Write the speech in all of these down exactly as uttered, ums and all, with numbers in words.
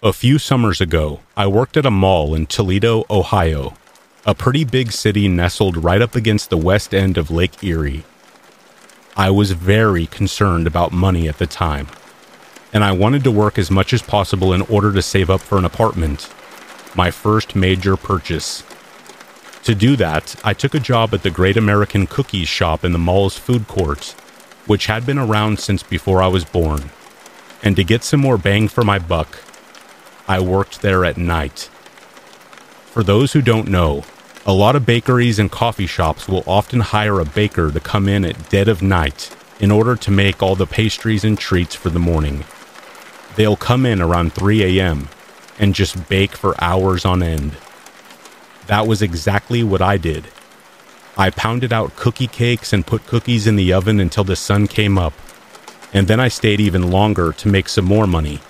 A few summers ago, I worked at a mall in Toledo, Ohio, a pretty big city nestled right up against the west end of Lake Erie. I was very concerned about money at the time, and I wanted to work as much as possible in order to save up for an apartment, my first major purchase. To do that, I took a job at the Great American Cookies shop in the mall's food court, which had been around since before I was born. And to get some more bang for my buck, I worked there at night. For those who don't know, a lot of bakeries and coffee shops will often hire a baker to come in at dead of night in order to make all the pastries and treats for the morning. They'll come in around three a.m. and just bake for hours on end. That was exactly what I did. I pounded out cookie cakes and put cookies in the oven until the sun came up, and then I stayed even longer to make some more money.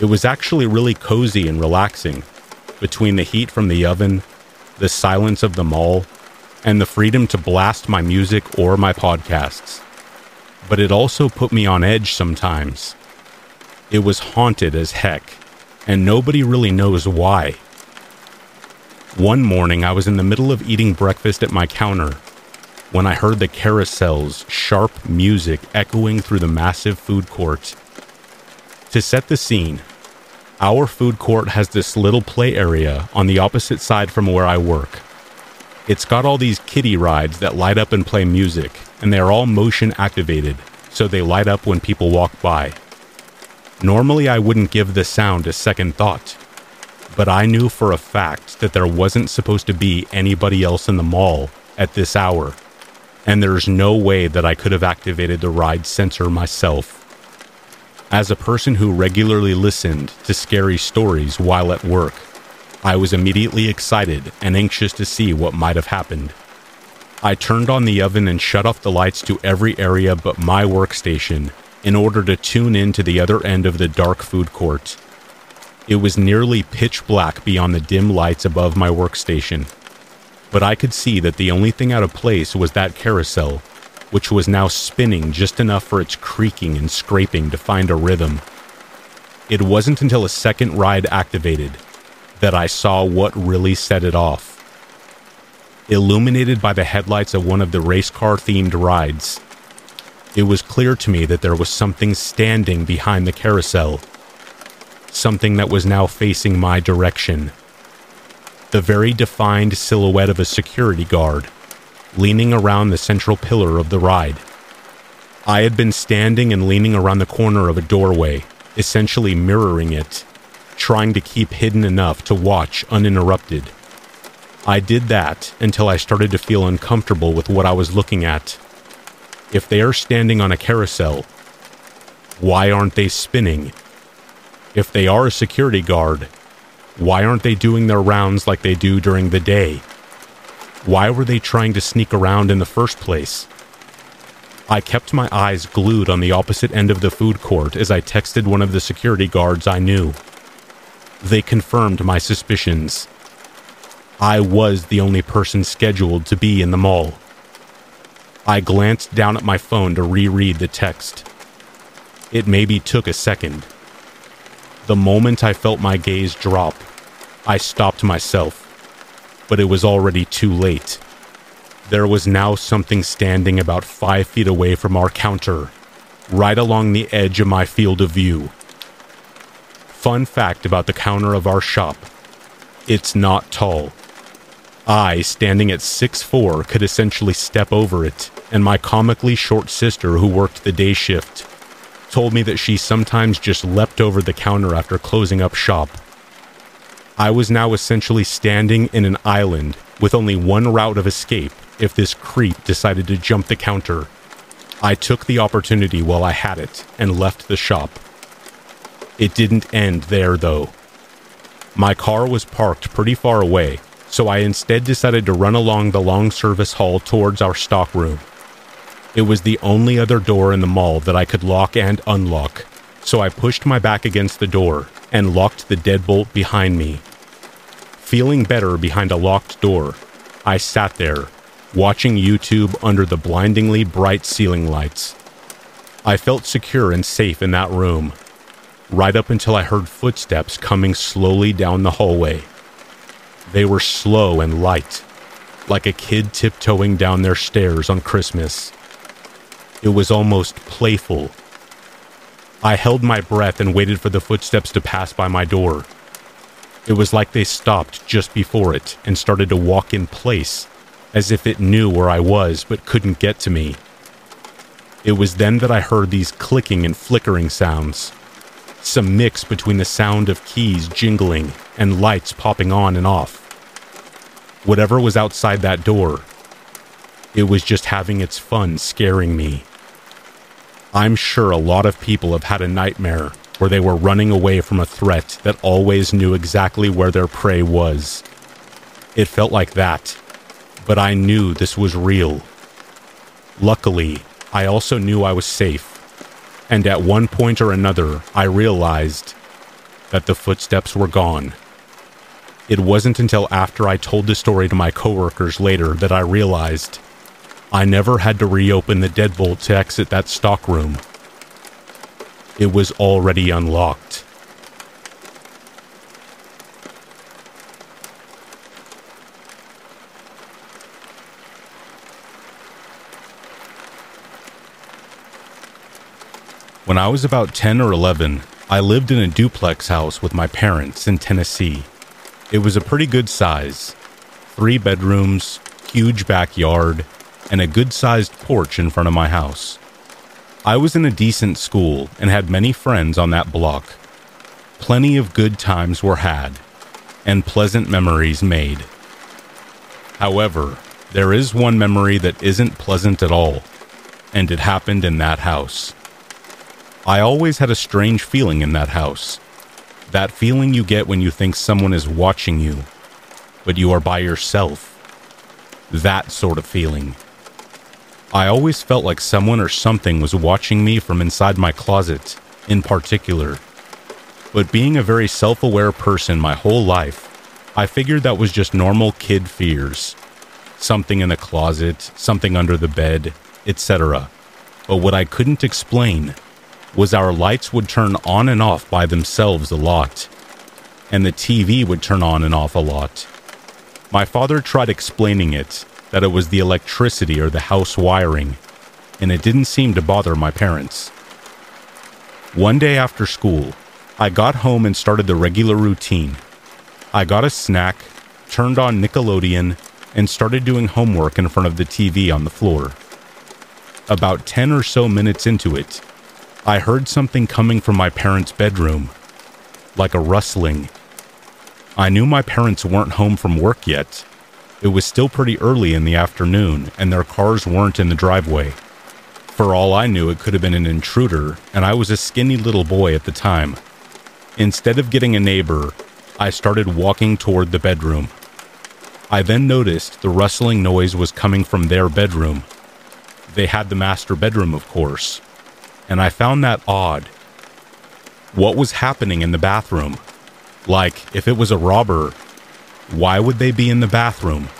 It was actually really cozy and relaxing, between the heat from the oven, the silence of the mall, and the freedom to blast my music or my podcasts. But it also put me on edge sometimes. It was haunted as heck, and nobody really knows why. One morning, I was in the middle of eating breakfast at my counter when I heard the carousel's sharp music echoing through the massive food court. To set the scene, our food court has this little play area on the opposite side from where I work. It's got all these kiddie rides that light up and play music, and they're all motion activated, so they light up when people walk by. Normally, I wouldn't give the sound a second thought, but I knew for a fact that there wasn't supposed to be anybody else in the mall at this hour, and there's no way that I could have activated the ride sensor myself. As a person who regularly listened to scary stories while at work, I was immediately excited and anxious to see what might have happened. I turned on the oven and shut off the lights to every area but my workstation in order to tune in to the other end of the dark food court. It was nearly pitch black beyond the dim lights above my workstation, but I could see that the only thing out of place was that carousel, which was now spinning just enough for its creaking and scraping to find a rhythm. It wasn't until a second ride activated that I saw what really set it off. Illuminated by the headlights of one of the race car-themed rides, it was clear to me that there was something standing behind the carousel, something that was now facing my direction. The very defined silhouette of a security guard, leaning around the central pillar of the ride. I had been standing and leaning around the corner of a doorway, essentially mirroring it, trying to keep hidden enough to watch uninterrupted. I did that until I started to feel uncomfortable with what I was looking at. If they are standing on a carousel, why aren't they spinning? If they are a security guard, why aren't they doing their rounds like they do during the day? Why were they trying to sneak around in the first place? I kept my eyes glued on the opposite end of the food court as I texted one of the security guards I knew. They confirmed my suspicions. I was the only person scheduled to be in the mall. I glanced down at my phone to reread the text. It maybe took a second. The moment I felt my gaze drop, I stopped myself, but it was already too late. There was now something standing about five feet away from our counter, right along the edge of my field of view. Fun fact about the counter of our shop: it's not tall. I, standing at six foot four, could essentially step over it, and my comically short sister, who worked the day shift, told me that she sometimes just leapt over the counter after closing up shop. I was now essentially standing in an island with only one route of escape if this creep decided to jump the counter. I took the opportunity while I had it and left the shop. It didn't end there, though. My car was parked pretty far away, so I instead decided to run along the long service hall towards our stock room. It was the only other door in the mall that I could lock and unlock, so I pushed my back against the door and locked the deadbolt behind me. Feeling better behind a locked door, I sat there, watching YouTube under the blindingly bright ceiling lights. I felt secure and safe in that room, right up until I heard footsteps coming slowly down the hallway. They were slow and light, like a kid tiptoeing down their stairs on Christmas. It was almost playful. I held my breath and waited for the footsteps to pass by my door. It was like they stopped just before it and started to walk in place, as if it knew where I was but couldn't get to me. It was then that I heard these clicking and flickering sounds, some mix between the sound of keys jingling and lights popping on and off. Whatever was outside that door, it was just having its fun scaring me. I'm sure a lot of people have had a nightmare where they were running away from a threat that always knew exactly where their prey was. It felt like that, but I knew this was real. Luckily, I also knew I was safe, and at one point or another, I realized that the footsteps were gone. It wasn't until after I told the story to my coworkers later that I realized I never had to reopen the deadbolt to exit that stock room. It was already unlocked. When I was about ten or eleven, I lived in a duplex house with my parents in Tennessee. It was a pretty good size, three bedrooms, huge backyard, and a good-sized porch in front of my house. I was in a decent school and had many friends on that block. Plenty of good times were had, and pleasant memories made. However, there is one memory that isn't pleasant at all, and it happened in that house. I always had a strange feeling in that house. That feeling you get when you think someone is watching you, but you are by yourself. That sort of feeling. I always felt like someone or something was watching me from inside my closet, in particular. But being a very self-aware person my whole life, I figured that was just normal kid fears. Something in the closet, something under the bed, et cetera. But what I couldn't explain was our lights would turn on and off by themselves a lot, and the T V would turn on and off a lot. My father tried explaining it, that it was the electricity or the house wiring, and it didn't seem to bother my parents. One day after school, I got home and started the regular routine. I got a snack, turned on Nickelodeon, and started doing homework in front of the T V on the floor. About ten or so minutes into it, I heard something coming from my parents' bedroom, like a rustling. I knew my parents weren't home from work yet. It was still pretty early in the afternoon, and their cars weren't in the driveway. For all I knew, it could have been an intruder, and I was a skinny little boy at the time. Instead of getting a neighbor, I started walking toward the bedroom. I then noticed the rustling noise was coming from their bedroom. They had the master bedroom, of course. And I found that odd. What was happening in the bathroom? Like, if it was a robber, why would they be in the bathroom?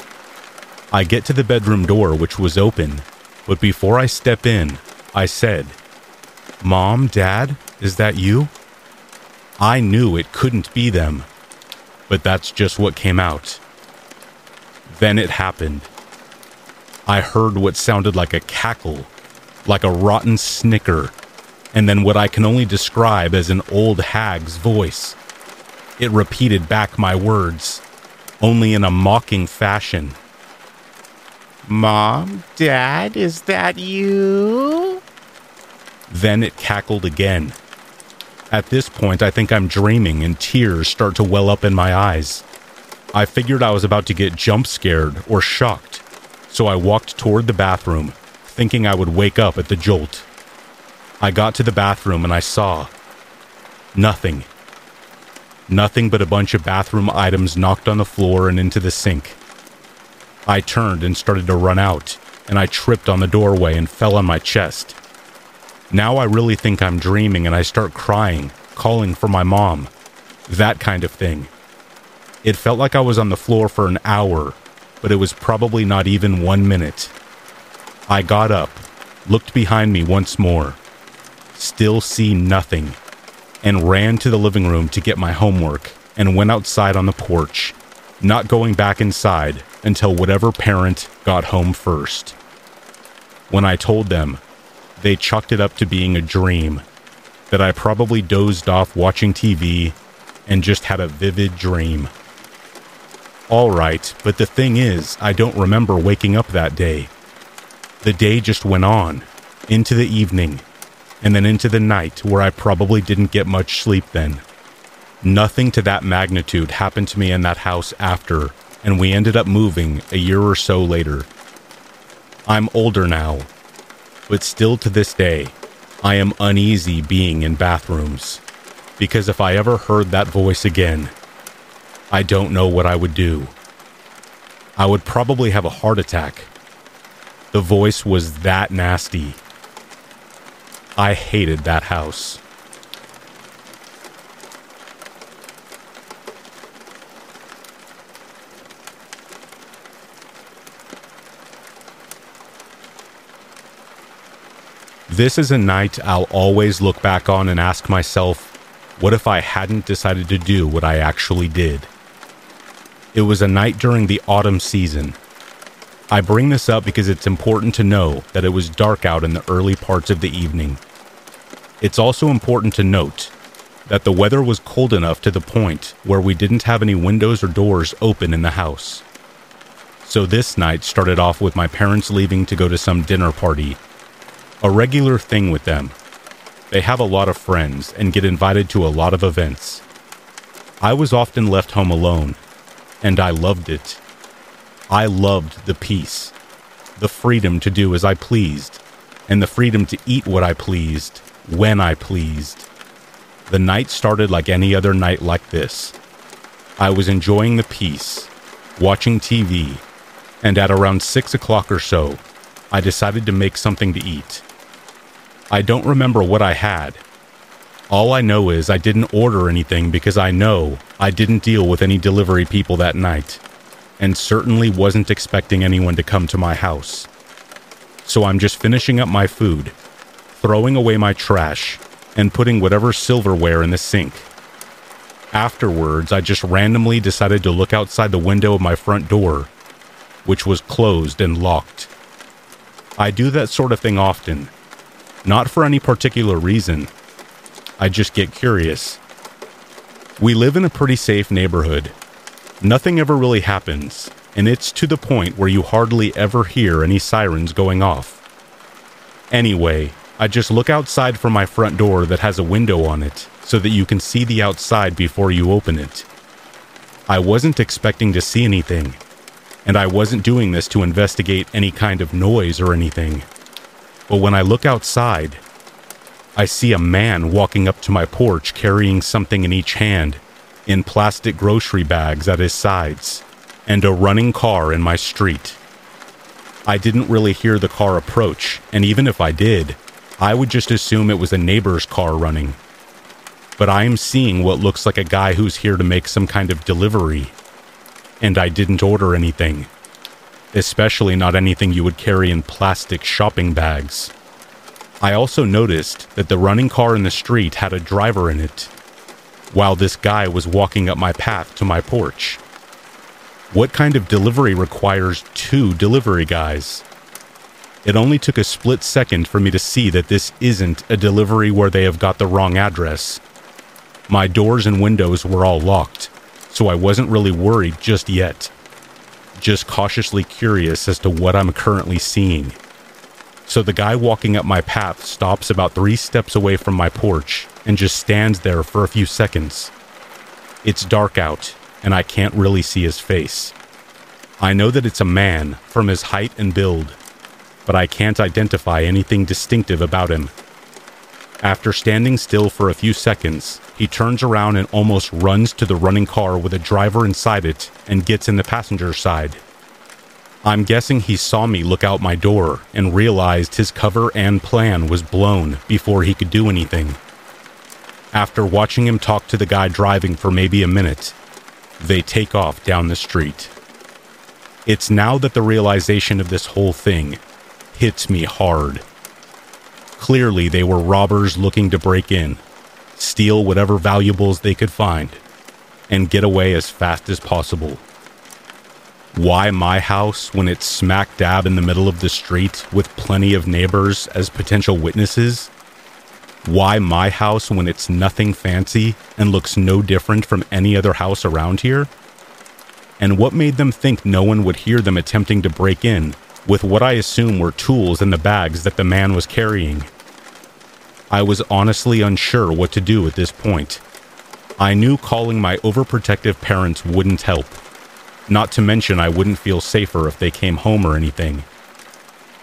I get to the bedroom door, which was open, but before I step in, I said, "Mom, Dad, is that you?" I knew it couldn't be them, but that's just what came out. Then it happened. I heard what sounded like a cackle, like a rotten snicker, and then what I can only describe as an old hag's voice. It repeated back my words, only in a mocking fashion. "Mom, Dad, is that you?" Then it cackled again. At this point, I think I'm dreaming and tears start to well up in my eyes. I figured I was about to get jump scared or shocked, so I walked toward the bathroom, thinking I would wake up at the jolt. I got to the bathroom and I saw nothing. Nothing but a bunch of bathroom items knocked on the floor and into the sink. I turned and started to run out, and I tripped on the doorway and fell on my chest. Now I really think I'm dreaming, and I start crying, calling for my mom, that kind of thing. It felt like I was on the floor for an hour, but it was probably not even one minute. I got up, looked behind me once more. Still see nothing, and ran to the living room to get my homework and went outside on the porch, not going back inside until whatever parent got home first. When I told them, they chalked it up to being a dream, that I probably dozed off watching T V and just had a vivid dream. All right, but the thing is, I don't remember waking up that day. The day just went on, into the evening, and then into the night, where I probably didn't get much sleep then. Nothing to that magnitude happened to me in that house after, and we ended up moving a year or so later. I'm older now, but still to this day, I am uneasy being in bathrooms, because if I ever heard that voice again, I don't know what I would do. I would probably have a heart attack. The voice was that nasty. I hated that house. This is a night I'll always look back on and ask myself, what if I hadn't decided to do what I actually did? It was a night during the autumn season. I bring this up because it's important to know that it was dark out in the early parts of the evening. It's also important to note that the weather was cold enough to the point where we didn't have any windows or doors open in the house. So this night started off with my parents leaving to go to some dinner party, a regular thing with them. They have a lot of friends and get invited to a lot of events. I was often left home alone, and I loved it. I loved the peace, the freedom to do as I pleased, and the freedom to eat what I pleased, when I pleased. The night started like any other night like this. I was enjoying the peace, watching T V, and at around six o'clock or so, I decided to make something to eat. I don't remember what I had. All I know is I didn't order anything because I know I didn't deal with any delivery people that night, and certainly wasn't expecting anyone to come to my house. So I'm just finishing up my food, throwing away my trash, and putting whatever silverware in the sink. Afterwards, I just randomly decided to look outside the window of my front door, which was closed and locked. I do that sort of thing often. Not for any particular reason. I just get curious. We live in a pretty safe neighborhood. Nothing ever really happens, and it's to the point where you hardly ever hear any sirens going off. Anyway, I just look outside from my front door that has a window on it so that you can see the outside before you open it. I wasn't expecting to see anything, and I wasn't doing this to investigate any kind of noise or anything. But when I look outside, I see a man walking up to my porch carrying something in each hand, in plastic grocery bags at his sides, and a running car in my street. I didn't really hear the car approach, and even if I did, I would just assume it was a neighbor's car running. But I am seeing what looks like a guy who's here to make some kind of delivery, and I didn't order anything. Especially not anything you would carry in plastic shopping bags. I also noticed that the running car in the street had a driver in it, while this guy was walking up my path to my porch. What kind of delivery requires two delivery guys? It only took a split second for me to see that this isn't a delivery where they have got the wrong address. My doors and windows were all locked, so I wasn't really worried just yet. Just cautiously curious as to what I'm currently seeing. So the guy walking up my path stops about three steps away from my porch and just stands there for a few seconds. It's dark out, and I can't really see his face. I know that it's a man from his height and build, but I can't identify anything distinctive about him. After standing still for a few seconds, he turns around and almost runs to the running car with a driver inside it and gets in the passenger side. I'm guessing he saw me look out my door and realized his cover and plan was blown before he could do anything. After watching him talk to the guy driving for maybe a minute, they take off down the street. It's now that the realization of this whole thing hits me hard. Clearly, they were robbers looking to break in, steal whatever valuables they could find, and get away as fast as possible. Why my house when it's smack dab in the middle of the street with plenty of neighbors as potential witnesses? Why my house when it's nothing fancy and looks no different from any other house around here? And what made them think no one would hear them attempting to break in with what I assume were tools in the bags that the man was carrying? I was honestly unsure what to do at this point. I knew calling my overprotective parents wouldn't help. Not to mention I wouldn't feel safer if they came home or anything.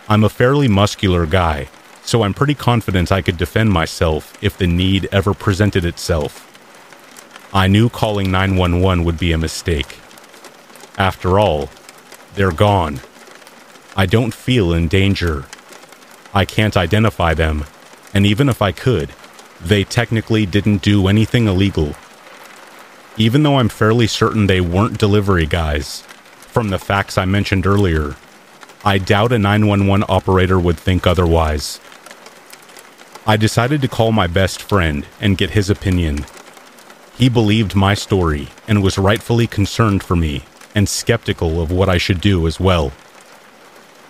I'm a fairly muscular guy, so I'm pretty confident I could defend myself if the need ever presented itself. I knew calling nine one one would be a mistake. After all, they're gone. I don't feel in danger. I can't identify them, and even if I could, they technically didn't do anything illegal. Even though I'm fairly certain they weren't delivery guys, from the facts I mentioned earlier, I doubt a nine one one operator would think otherwise. I decided to call my best friend and get his opinion. He believed my story and was rightfully concerned for me and skeptical of what I should do as well.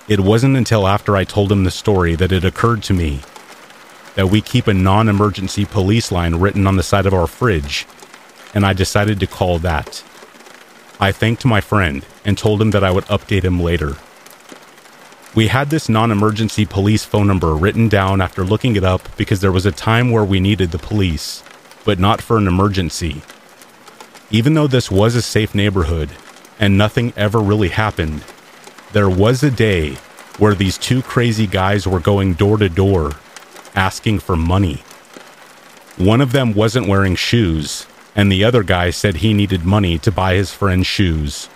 It wasn't until after I told him the story that it occurred to me that we keep a non-emergency police line written on the side of our fridge, and I decided to call that. I thanked my friend and told him that I would update him later. We had this non-emergency police phone number written down after looking it up because there was a time where we needed the police, but not for an emergency. Even though this was a safe neighborhood and nothing ever really happened, there was a day where these two crazy guys were going door to door asking for money. One of them wasn't wearing shoes, and the other guy said he needed money to buy his friend shoes.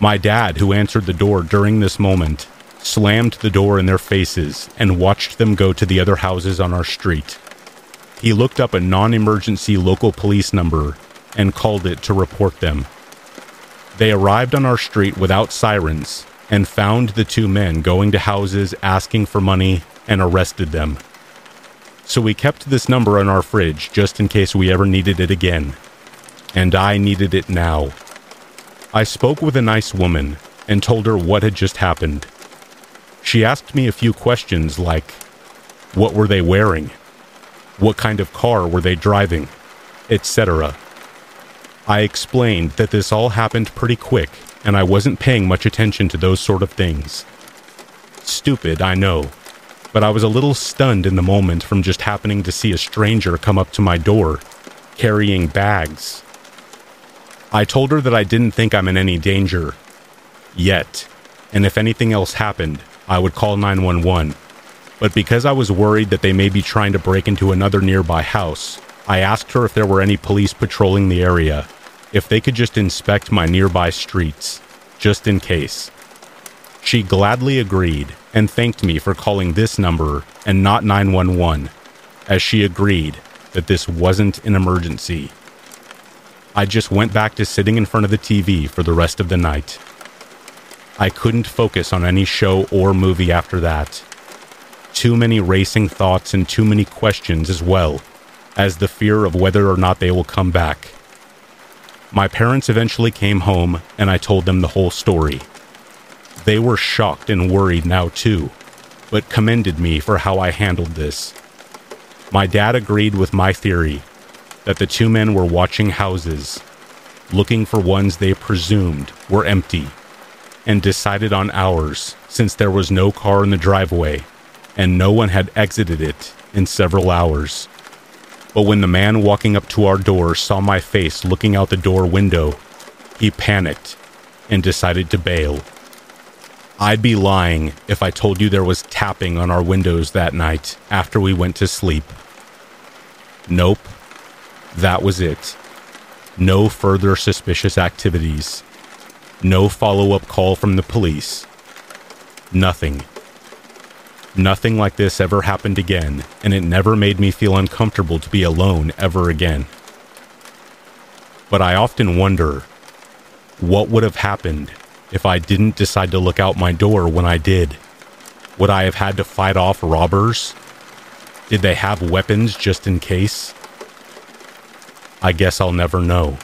My dad, who answered the door during this moment, slammed the door in their faces and watched them go to the other houses on our street. He looked up a non-emergency local police number and called it to report them. They arrived on our street without sirens and found the two men going to houses asking for money and arrested them. So we kept this number on our fridge just in case we ever needed it again. And I needed it now. I spoke with a nice woman and told her what had just happened. She asked me a few questions like, what were they wearing? What kind of car were they driving? et cetera. I explained that this all happened pretty quick and I wasn't paying much attention to those sort of things. Stupid, I know. But I was a little stunned in the moment from just happening to see a stranger come up to my door, carrying bags. I told her that I didn't think I'm in any danger yet, and if anything else happened, I would call nine one one. But because I was worried that they may be trying to break into another nearby house, I asked her if there were any police patrolling the area, if they could just inspect my nearby streets, just in case. She gladly agreed and thanked me for calling this number and not nine one one, as she agreed that this wasn't an emergency. I just went back to sitting in front of the T V for the rest of the night. I couldn't focus on any show or movie after that. Too many racing thoughts and too many questions as well, as the fear of whether or not they will come back. My parents eventually came home and I told them the whole story. They were shocked and worried now too, but commended me for how I handled this. My dad agreed with my theory that the two men were watching houses, looking for ones they presumed were empty, and decided on ours since there was no car in the driveway and no one had exited it in several hours. But when the man walking up to our door saw my face looking out the door window, he panicked and decided to bail. I'd be lying if I told you there was tapping on our windows that night after we went to sleep. Nope, that was it. No further suspicious activities. No follow-up call from the police. Nothing. Nothing like this ever happened again, and it never made me feel uncomfortable to be alone ever again. But I often wonder, what would have happened if I didn't decide to look out my door when I did? Would I have had to fight off robbers? Did they have weapons just in case? I guess I'll never know.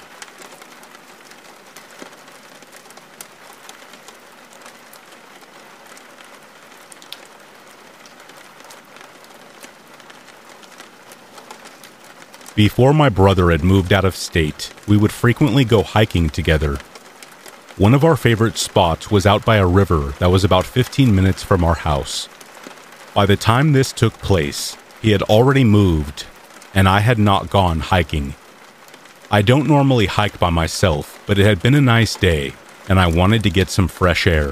Before my brother had moved out of state, we would frequently go hiking together. One of our favorite spots was out by a river that was about fifteen minutes from our house. By the time this took place, he had already moved, and I had not gone hiking. I don't normally hike by myself, but it had been a nice day, and I wanted to get some fresh air.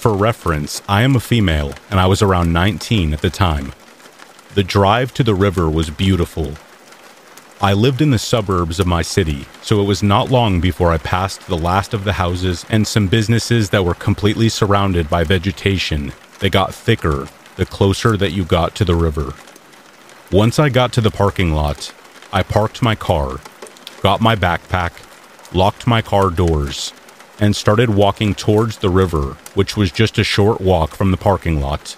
For reference, I am a female, and I was around nineteen at the time. The drive to the river was beautiful. I lived in the suburbs of my city, so it was not long before I passed the last of the houses and some businesses that were completely surrounded by vegetation that got thicker the closer that you got to the river. Once I got to the parking lot, I parked my car, got my backpack, locked my car doors, and started walking towards the river, which was just a short walk from the parking lot.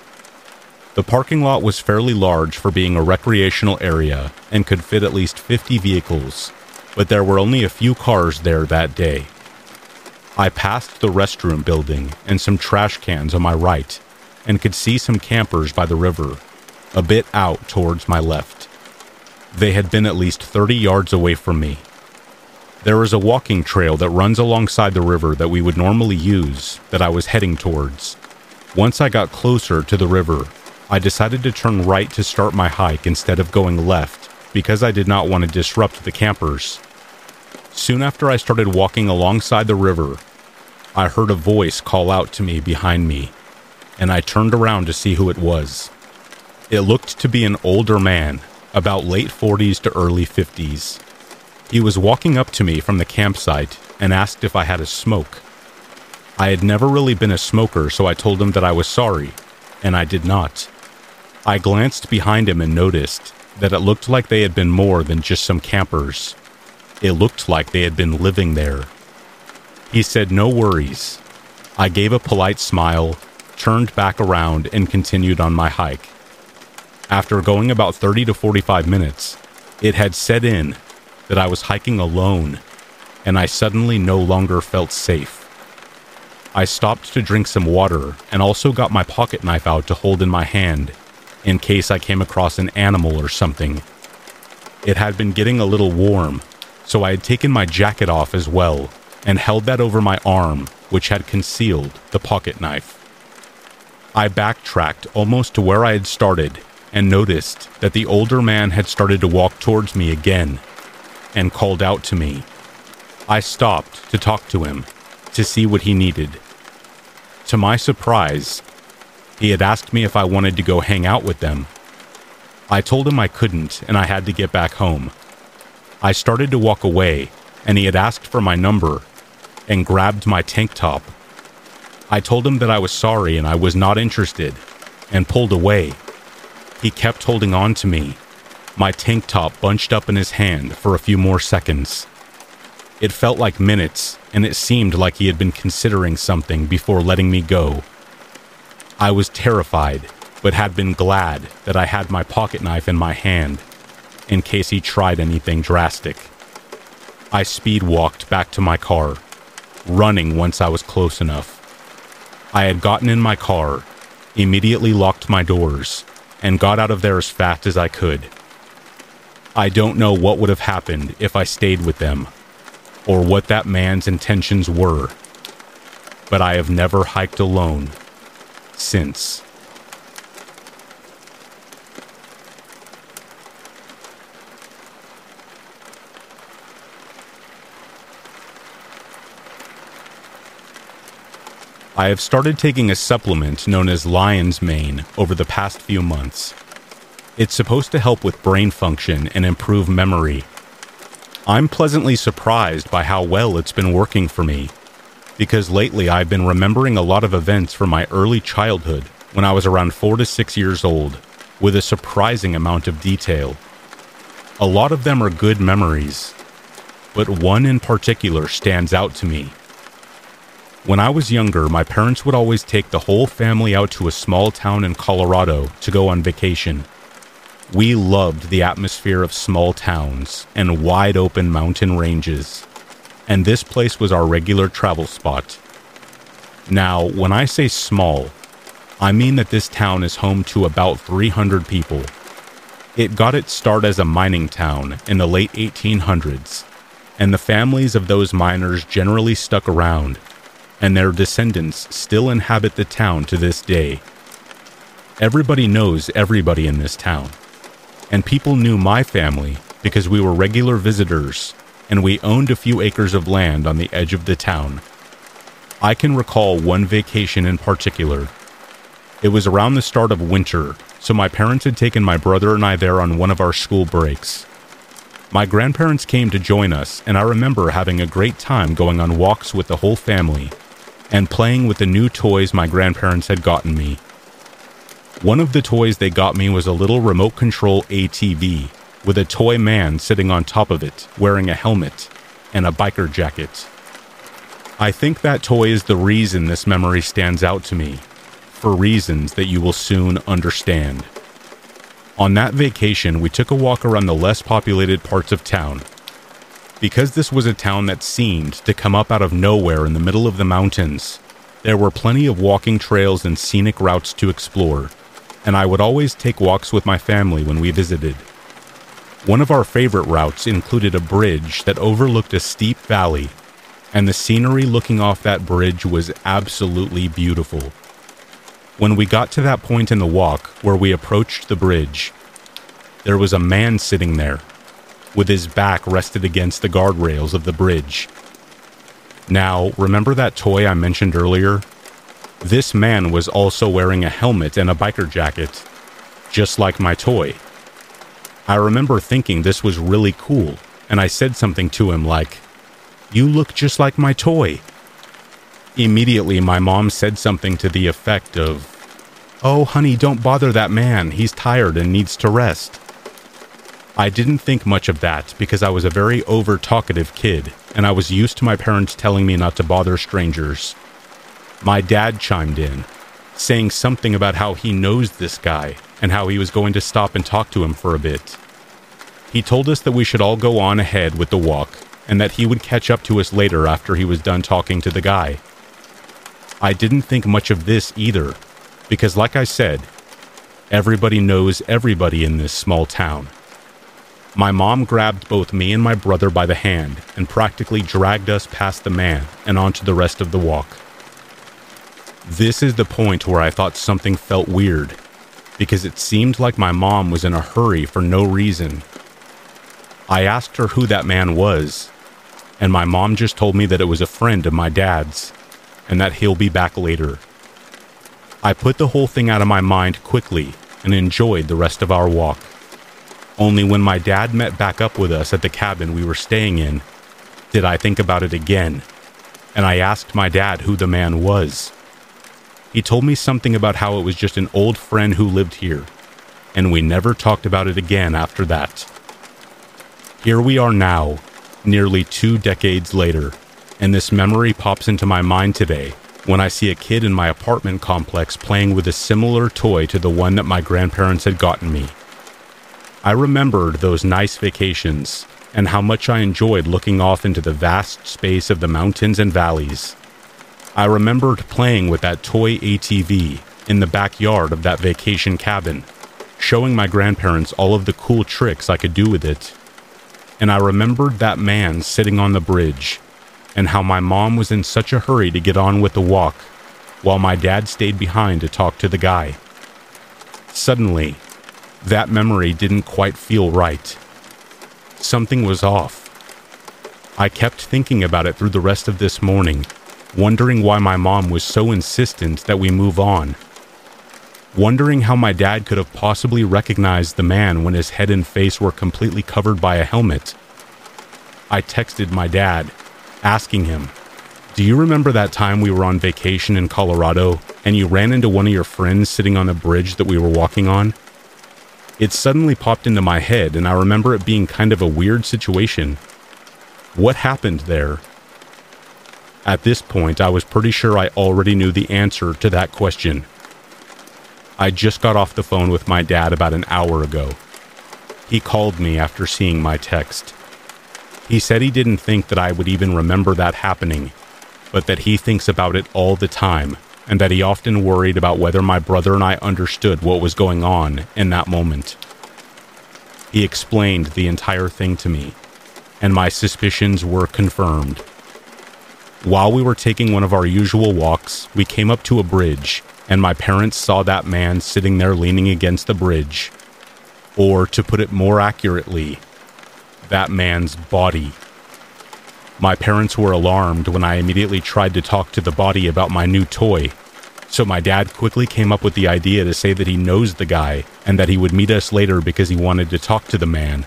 The parking lot was fairly large for being a recreational area and could fit at least fifty vehicles, but there were only a few cars there that day. I passed the restroom building and some trash cans on my right and could see some campers by the river, a bit out towards my left. They had been at least thirty yards away from me. There is a walking trail that runs alongside the river that we would normally use that I was heading towards. Once I got closer to the river, I decided to turn right to start my hike instead of going left because I did not want to disrupt the campers. Soon after I started walking alongside the river, I heard a voice call out to me behind me, and I turned around to see who it was. It looked to be an older man, about late forties to early fifties. He was walking up to me from the campsite and asked if I had a smoke. I had never really been a smoker, so I told him that I was sorry, and I did not. I glanced behind him and noticed that it looked like they had been more than just some campers. It looked like they had been living there. He said, "No worries." I gave a polite smile, turned back around, and continued on my hike. After going about thirty to forty-five minutes, it had set in that I was hiking alone, and I suddenly no longer felt safe. I stopped to drink some water and also got my pocket knife out to hold in my hand in case I came across an animal or something. It had been getting a little warm, so I had taken my jacket off as well and held that over my arm, which had concealed the pocket knife. I backtracked almost to where I had started and noticed that the older man had started to walk towards me again and called out to me. I stopped to talk to him to see what he needed. To my surprise, he had asked me if I wanted to go hang out with them. I told him I couldn't and I had to get back home. I started to walk away, and he had asked for my number and grabbed my tank top. I told him that I was sorry and I was not interested and pulled away. He kept holding on to me, my tank top bunched up in his hand, for a few more seconds. It felt like minutes, and it seemed like he had been considering something before letting me go. I was terrified, but had been glad that I had my pocket knife in my hand, in case he tried anything drastic. I speed walked back to my car, running once I was close enough. I had gotten in my car, immediately locked my doors, and got out of there as fast as I could. I don't know what would have happened if I stayed with them, or what that man's intentions were, but I have never hiked alone since. I have started taking a supplement known as lion's mane over the past few months. It's supposed to help with brain function and improve memory. I'm pleasantly surprised by how well it's been working for me, because lately I've been remembering a lot of events from my early childhood when I was around four to six years old, with a surprising amount of detail. A lot of them are good memories, but one in particular stands out to me. When I was younger, my parents would always take the whole family out to a small town in Colorado to go on vacation. We loved the atmosphere of small towns and wide open mountain ranges, and this place was our regular travel spot. Now, when I say small, I mean that this town is home to about three hundred people. It got its start as a mining town in the late eighteen hundreds, and the families of those miners generally stuck around, and their descendants still inhabit the town to this day. Everybody knows everybody in this town, and people knew my family because we were regular visitors and we owned a few acres of land on the edge of the town. I can recall one vacation in particular. It was around the start of winter, so my parents had taken my brother and I there on one of our school breaks. My grandparents came to join us, and I remember having a great time going on walks with the whole family and playing with the new toys my grandparents had gotten me. One of the toys they got me was a little remote control A T V with a toy man sitting on top of it, wearing a helmet and a biker jacket. I think that toy is the reason this memory stands out to me, for reasons that you will soon understand. On that vacation, we took a walk around the less populated parts of town. Because this was a town that seemed to come up out of nowhere in the middle of the mountains, there were plenty of walking trails and scenic routes to explore, and I would always take walks with my family when we visited. One of our favorite routes included a bridge that overlooked a steep valley, and the scenery looking off that bridge was absolutely beautiful. When we got to that point in the walk where we approached the bridge, there was a man sitting there, with his back rested against the guardrails of the bridge. Now, remember that toy I mentioned earlier? This man was also wearing a helmet and a biker jacket, just like my toy. I remember thinking this was really cool, and I said something to him like, "You look just like my toy." Immediately, my mom said something to the effect of, "Oh, honey, don't bother that man. He's tired and needs to rest." I didn't think much of that because I was a very over-talkative kid, and I was used to my parents telling me not to bother strangers. My dad chimed in, saying something about how he knows this guy and how he was going to stop and talk to him for a bit. He told us that we should all go on ahead with the walk and that he would catch up to us later after he was done talking to the guy. I didn't think much of this either, because like I said, everybody knows everybody in this small town. My mom grabbed both me and my brother by the hand and practically dragged us past the man and onto the rest of the walk. This is the point where I thought something felt weird, because it seemed like my mom was in a hurry for no reason. I asked her who that man was, and my mom just told me that it was a friend of my dad's, and that he'll be back later. I put the whole thing out of my mind quickly and enjoyed the rest of our walk. Only when my dad met back up with us at the cabin we were staying in, did I think about it again, and I asked my dad who the man was. He told me something about how it was just an old friend who lived here, and we never talked about it again after that. Here we are now, nearly two decades later, and this memory pops into my mind today when I see a kid in my apartment complex playing with a similar toy to the one that my grandparents had gotten me. I remembered those nice vacations and how much I enjoyed looking off into the vast space of the mountains and valleys. I remembered playing with that toy A T V in the backyard of that vacation cabin, showing my grandparents all of the cool tricks I could do with it. And I remembered that man sitting on the bridge, and how my mom was in such a hurry to get on with the walk, while my dad stayed behind to talk to the guy. Suddenly, that memory didn't quite feel right. Something was off. I kept thinking about it through the rest of this morning, wondering why my mom was so insistent that we move on. Wondering how my dad could have possibly recognized the man when his head and face were completely covered by a helmet. I texted my dad, asking him, "Do you remember that time we were on vacation in Colorado and you ran into one of your friends sitting on the bridge that we were walking on?" It suddenly popped into my head, and I remember it being kind of a weird situation. What happened there? At this point, I was pretty sure I already knew the answer to that question. I just got off the phone with my dad about an hour ago, He called me after seeing my text. He said he didn't think that I would even remember that happening, but that he thinks about it all the time, and that he often worried about whether my brother and I understood what was going on in that moment. He explained the entire thing to me, and my suspicions were confirmed. While we were taking one of our usual walks, we came up to a bridge, and my parents saw that man sitting there leaning against the bridge. Or, to put it more accurately, that man's body. My parents were alarmed when I immediately tried to talk to the body about my new toy, so my dad quickly came up with the idea to say that he knows the guy and that he would meet us later because he wanted to talk to the man.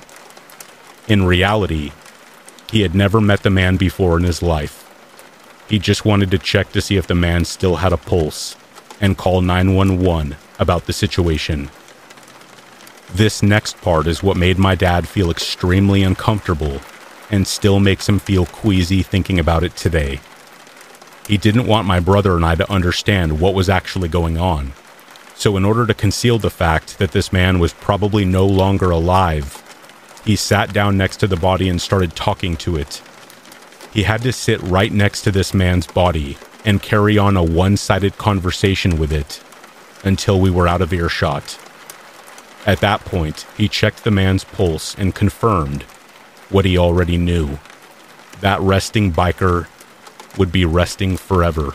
In reality, he had never met the man before in his life. He just wanted to check to see if the man still had a pulse and call nine one one about the situation. This next part is what made my dad feel extremely uncomfortable and still makes him feel queasy thinking about it today. He didn't want my brother and I to understand what was actually going on. So in order to conceal the fact that this man was probably no longer alive, he sat down next to the body and started talking to it. He had to sit right next to this man's body and carry on a one-sided conversation with it until we were out of earshot. At that point, he checked the man's pulse and confirmed what he already knew. That resting biker would be resting forever.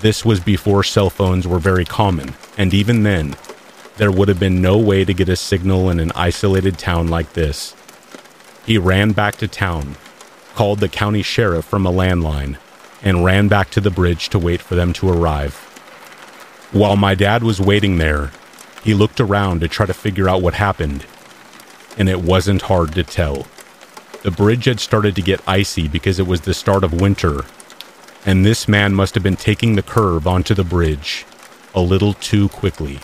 This was before cell phones were very common, and even then, there would have been no way to get a signal in an isolated town like this. He ran back to town, called the county sheriff from a landline, and ran back to the bridge to wait for them to arrive. While my dad was waiting there, he looked around to try to figure out what happened, and it wasn't hard to tell. The bridge had started to get icy because it was the start of winter, and this man must have been taking the curve onto the bridge a little too quickly.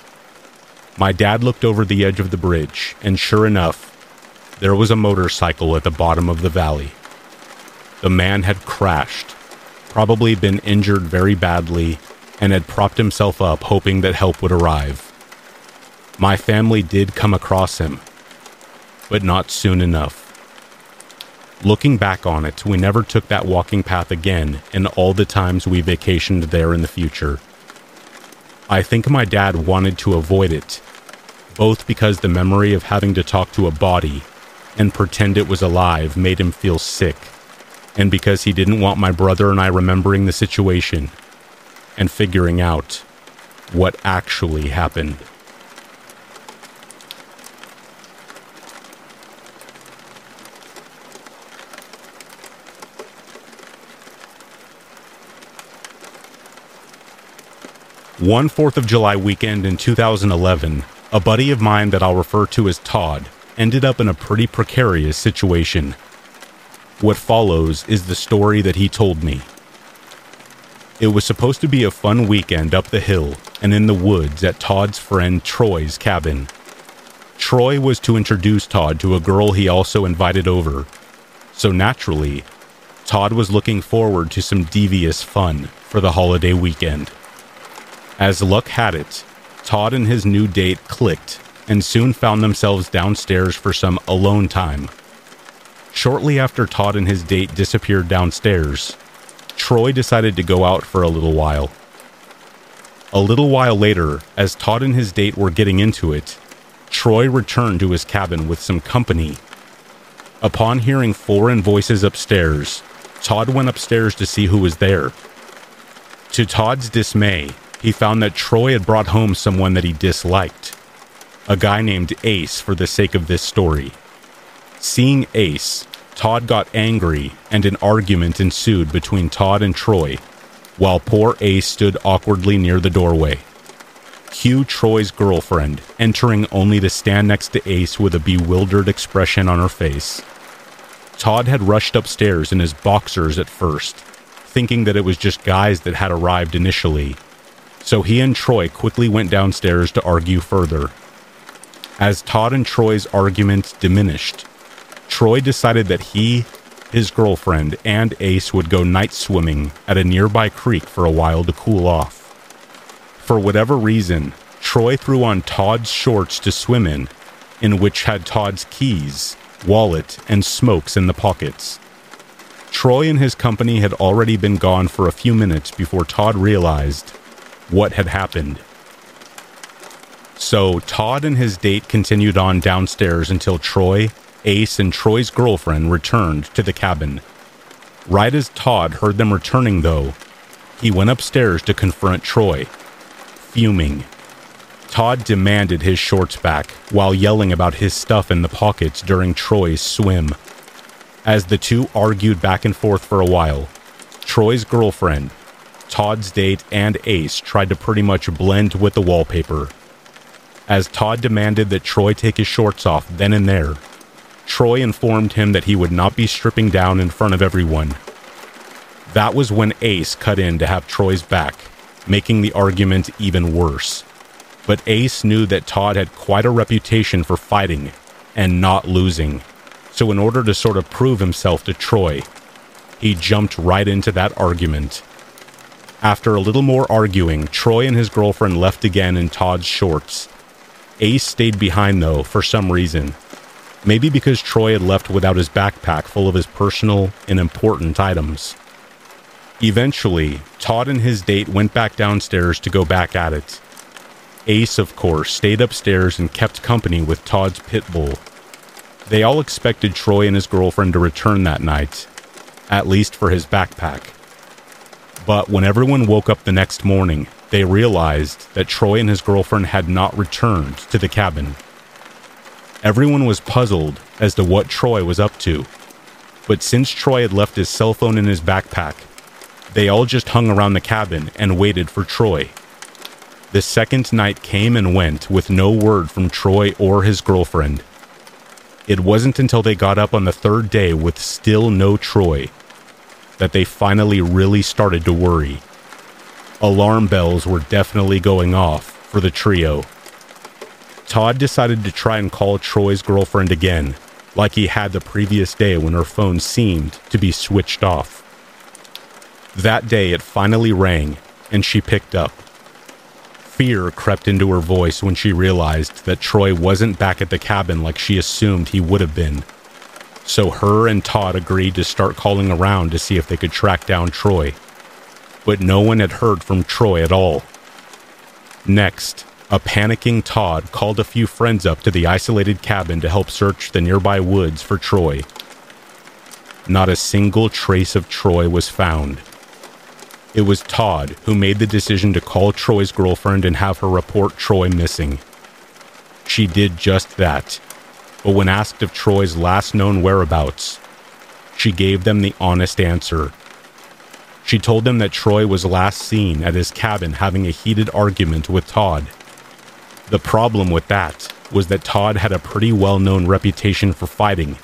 My dad looked over the edge of the bridge, and sure enough, there was a motorcycle at the bottom of the valley. The man had crashed, probably been injured very badly, and had propped himself up hoping that help would arrive. My family did come across him, but not soon enough. Looking back on it, we never took that walking path again in all the times we vacationed there in the future. I think my dad wanted to avoid it, both because the memory of having to talk to a body and pretend it was alive made him feel sick, and because he didn't want my brother and I remembering the situation and figuring out what actually happened. One fourth of July weekend in two thousand eleven, a buddy of mine that I'll refer to as Todd ended up in a pretty precarious situation. What follows is the story that he told me. It was supposed to be a fun weekend up the hill and in the woods at Todd's friend Troy's cabin. Troy was to introduce Todd to a girl he also invited over, so naturally, Todd was looking forward to some devious fun for the holiday weekend. As luck had it, Todd and his new date clicked and soon found themselves downstairs for some alone time. Shortly after Todd and his date disappeared downstairs, Troy decided to go out for a little while. A little while later, as Todd and his date were getting into it, Troy returned to his cabin with some company. Upon hearing foreign voices upstairs, Todd went upstairs to see who was there. To Todd's dismay, he found that Troy had brought home someone that he disliked, a guy named Ace for the sake of this story. Seeing Ace, Todd got angry and an argument ensued between Todd and Troy, while poor Ace stood awkwardly near the doorway. Cue Troy's girlfriend, entering only to stand next to Ace with a bewildered expression on her face. Todd had rushed upstairs in his boxers at first, thinking that it was just guys that had arrived initially. So he and Troy quickly went downstairs to argue further. As Todd and Troy's arguments diminished, Troy decided that he, his girlfriend, and Ace would go night swimming at a nearby creek for a while to cool off. For whatever reason, Troy threw on Todd's shorts to swim in in which had Todd's keys, wallet, and smokes in the pockets. Troy and his company had already been gone for a few minutes before Todd realized what had happened. So Todd and his date continued on downstairs until Troy, Ace, and Troy's girlfriend returned to the cabin. Right as Todd heard them returning, though, he went upstairs to confront Troy, fuming. Todd demanded his shorts back while yelling about his stuff in the pockets during Troy's swim. As the two argued back and forth for a while, Troy's girlfriend, Todd's date, and Ace tried to pretty much blend with the wallpaper. As Todd demanded that Troy take his shorts off then and there, Troy informed him that he would not be stripping down in front of everyone. That was when Ace cut in to have Troy's back, making the argument even worse. But Ace knew that Todd had quite a reputation for fighting and not losing, so in order to sort of prove himself to Troy, he jumped right into that argument. After a little more arguing, Troy and his girlfriend left again in Todd's shorts. Ace stayed behind, though, for some reason. Maybe because Troy had left without his backpack full of his personal and important items. Eventually, Todd and his date went back downstairs to go back at it. Ace, of course, stayed upstairs and kept company with Todd's pit bull. They all expected Troy and his girlfriend to return that night, at least for his backpack. But when everyone woke up the next morning, they realized that Troy and his girlfriend had not returned to the cabin. Everyone was puzzled as to what Troy was up to, but since Troy had left his cell phone in his backpack, they all just hung around the cabin and waited for Troy. The second night came and went with no word from Troy or his girlfriend. It wasn't until they got up on the third day with still no Troy that they finally really started to worry. Alarm bells were definitely going off for the trio. Todd decided to try and call Troy's girlfriend again, like he had the previous day when her phone seemed to be switched off. That day it finally rang, and she picked up. Fear crept into her voice when she realized that Troy wasn't back at the cabin like she assumed he would have been. So her and Todd agreed to start calling around to see if they could track down Troy. But no one had heard from Troy at all. Next, a panicking Todd called a few friends up to the isolated cabin to help search the nearby woods for Troy. Not a single trace of Troy was found. It was Todd who made the decision to call Troy's girlfriend and have her report Troy missing. She did just that, but when asked of Troy's last known whereabouts, she gave them the honest answer. She told them that Troy was last seen at his cabin having a heated argument with Todd. The problem with that was that Todd had a pretty well-known reputation for fighting.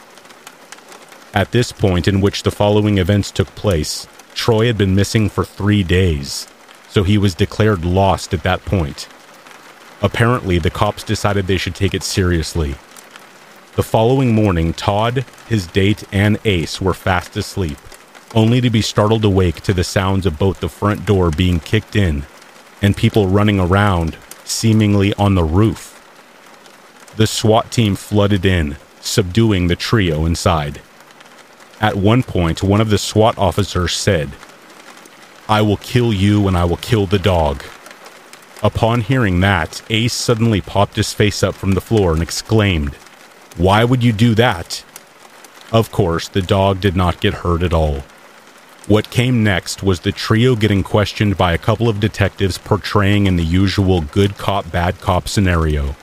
At this point in which the following events took place, Troy had been missing for three days, so he was declared lost at that point. Apparently, the cops decided they should take it seriously. The following morning, Todd, his date, and Ace were fast asleep, only to be startled awake to the sounds of both the front door being kicked in and people running around, seemingly on the roof. The SWAT team flooded in, subduing the trio inside. At one point, one of the SWAT officers said, "I will kill you and I will kill the dog." Upon hearing that, Ace suddenly popped his face up from the floor and exclaimed, "Why would you do that?" Of course, the dog did not get hurt at all. What came next was the trio getting questioned by a couple of detectives portraying in the usual good cop, bad cop scenario.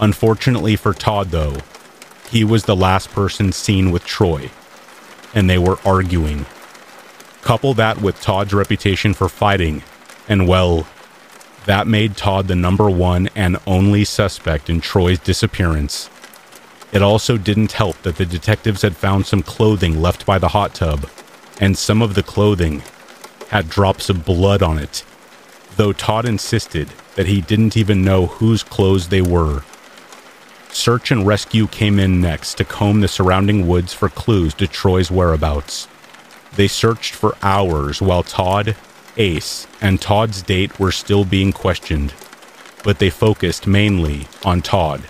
Unfortunately for Todd, though, he was the last person seen with Troy, and they were arguing. Couple that with Todd's reputation for fighting, and well, that made Todd the number one and only suspect in Troy's disappearance. It also didn't help that the detectives had found some clothing left by the hot tub, and some of the clothing had drops of blood on it, though Todd insisted that he didn't even know whose clothes they were. Search and rescue came in next to comb the surrounding woods for clues to Troy's whereabouts. They searched for hours while Todd, Ace, and Todd's date were still being questioned, but they focused mainly on Todd.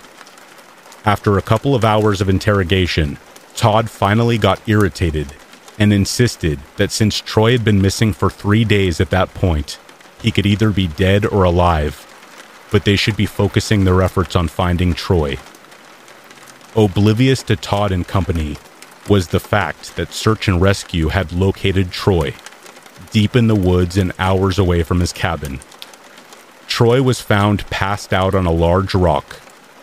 After a couple of hours of interrogation, Todd finally got irritated and insisted that since Troy had been missing for three days at that point, he could either be dead or alive, but they should be focusing their efforts on finding Troy. Oblivious to Todd and company was the fact that search and rescue had located Troy, deep in the woods and hours away from his cabin. Troy was found passed out on a large rock,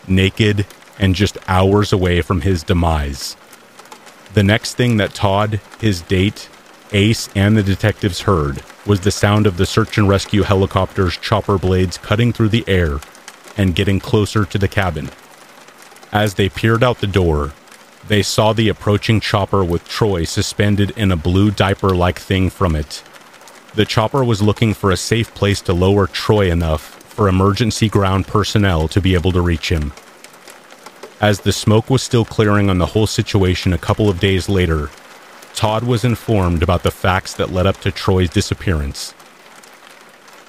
naked and just hours away from his demise. The next thing that Todd, his date, Ace, and the detectives heard was the sound of the search and rescue helicopter's chopper blades cutting through the air and getting closer to the cabin. As they peered out the door, they saw the approaching chopper with Troy suspended in a blue diaper-like thing from it. The chopper was looking for a safe place to lower Troy enough for emergency ground personnel to be able to reach him. As the smoke was still clearing on the whole situation a couple of days later, Todd was informed about the facts that led up to Troy's disappearance.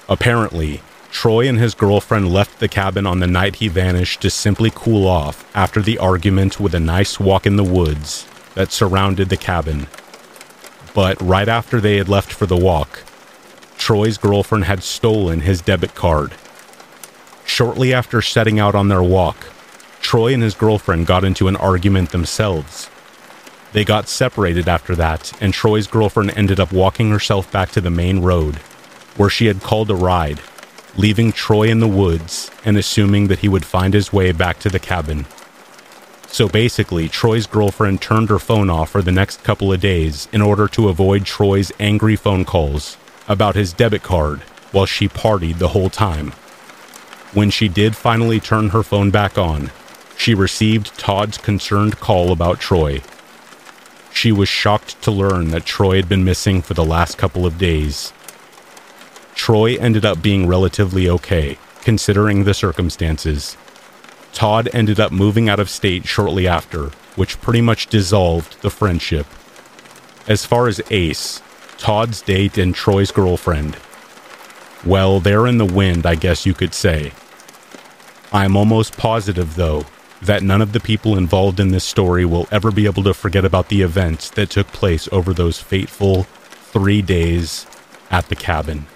Apparently, Troy and his girlfriend left the cabin on the night he vanished to simply cool off after the argument with a nice walk in the woods that surrounded the cabin. But right after they had left for the walk, Troy's girlfriend had stolen his debit card. Shortly after setting out on their walk, Troy and his girlfriend got into an argument themselves. They got separated after that, and Troy's girlfriend ended up walking herself back to the main road, where she had called a ride, leaving Troy in the woods and assuming that he would find his way back to the cabin. So basically, Troy's girlfriend turned her phone off for the next couple of days in order to avoid Troy's angry phone calls about his debit card while she partied the whole time. When she did finally turn her phone back on, she received Todd's concerned call about Troy. She was shocked to learn that Troy had been missing for the last couple of days. Troy ended up being relatively okay, considering the circumstances. Todd ended up moving out of state shortly after, which pretty much dissolved the friendship. As far as Ace, Todd's date and Troy's girlfriend, well, they're in the wind, I guess you could say. I'm almost positive, though, that none of the people involved in this story will ever be able to forget about the events that took place over those fateful three days at the cabin.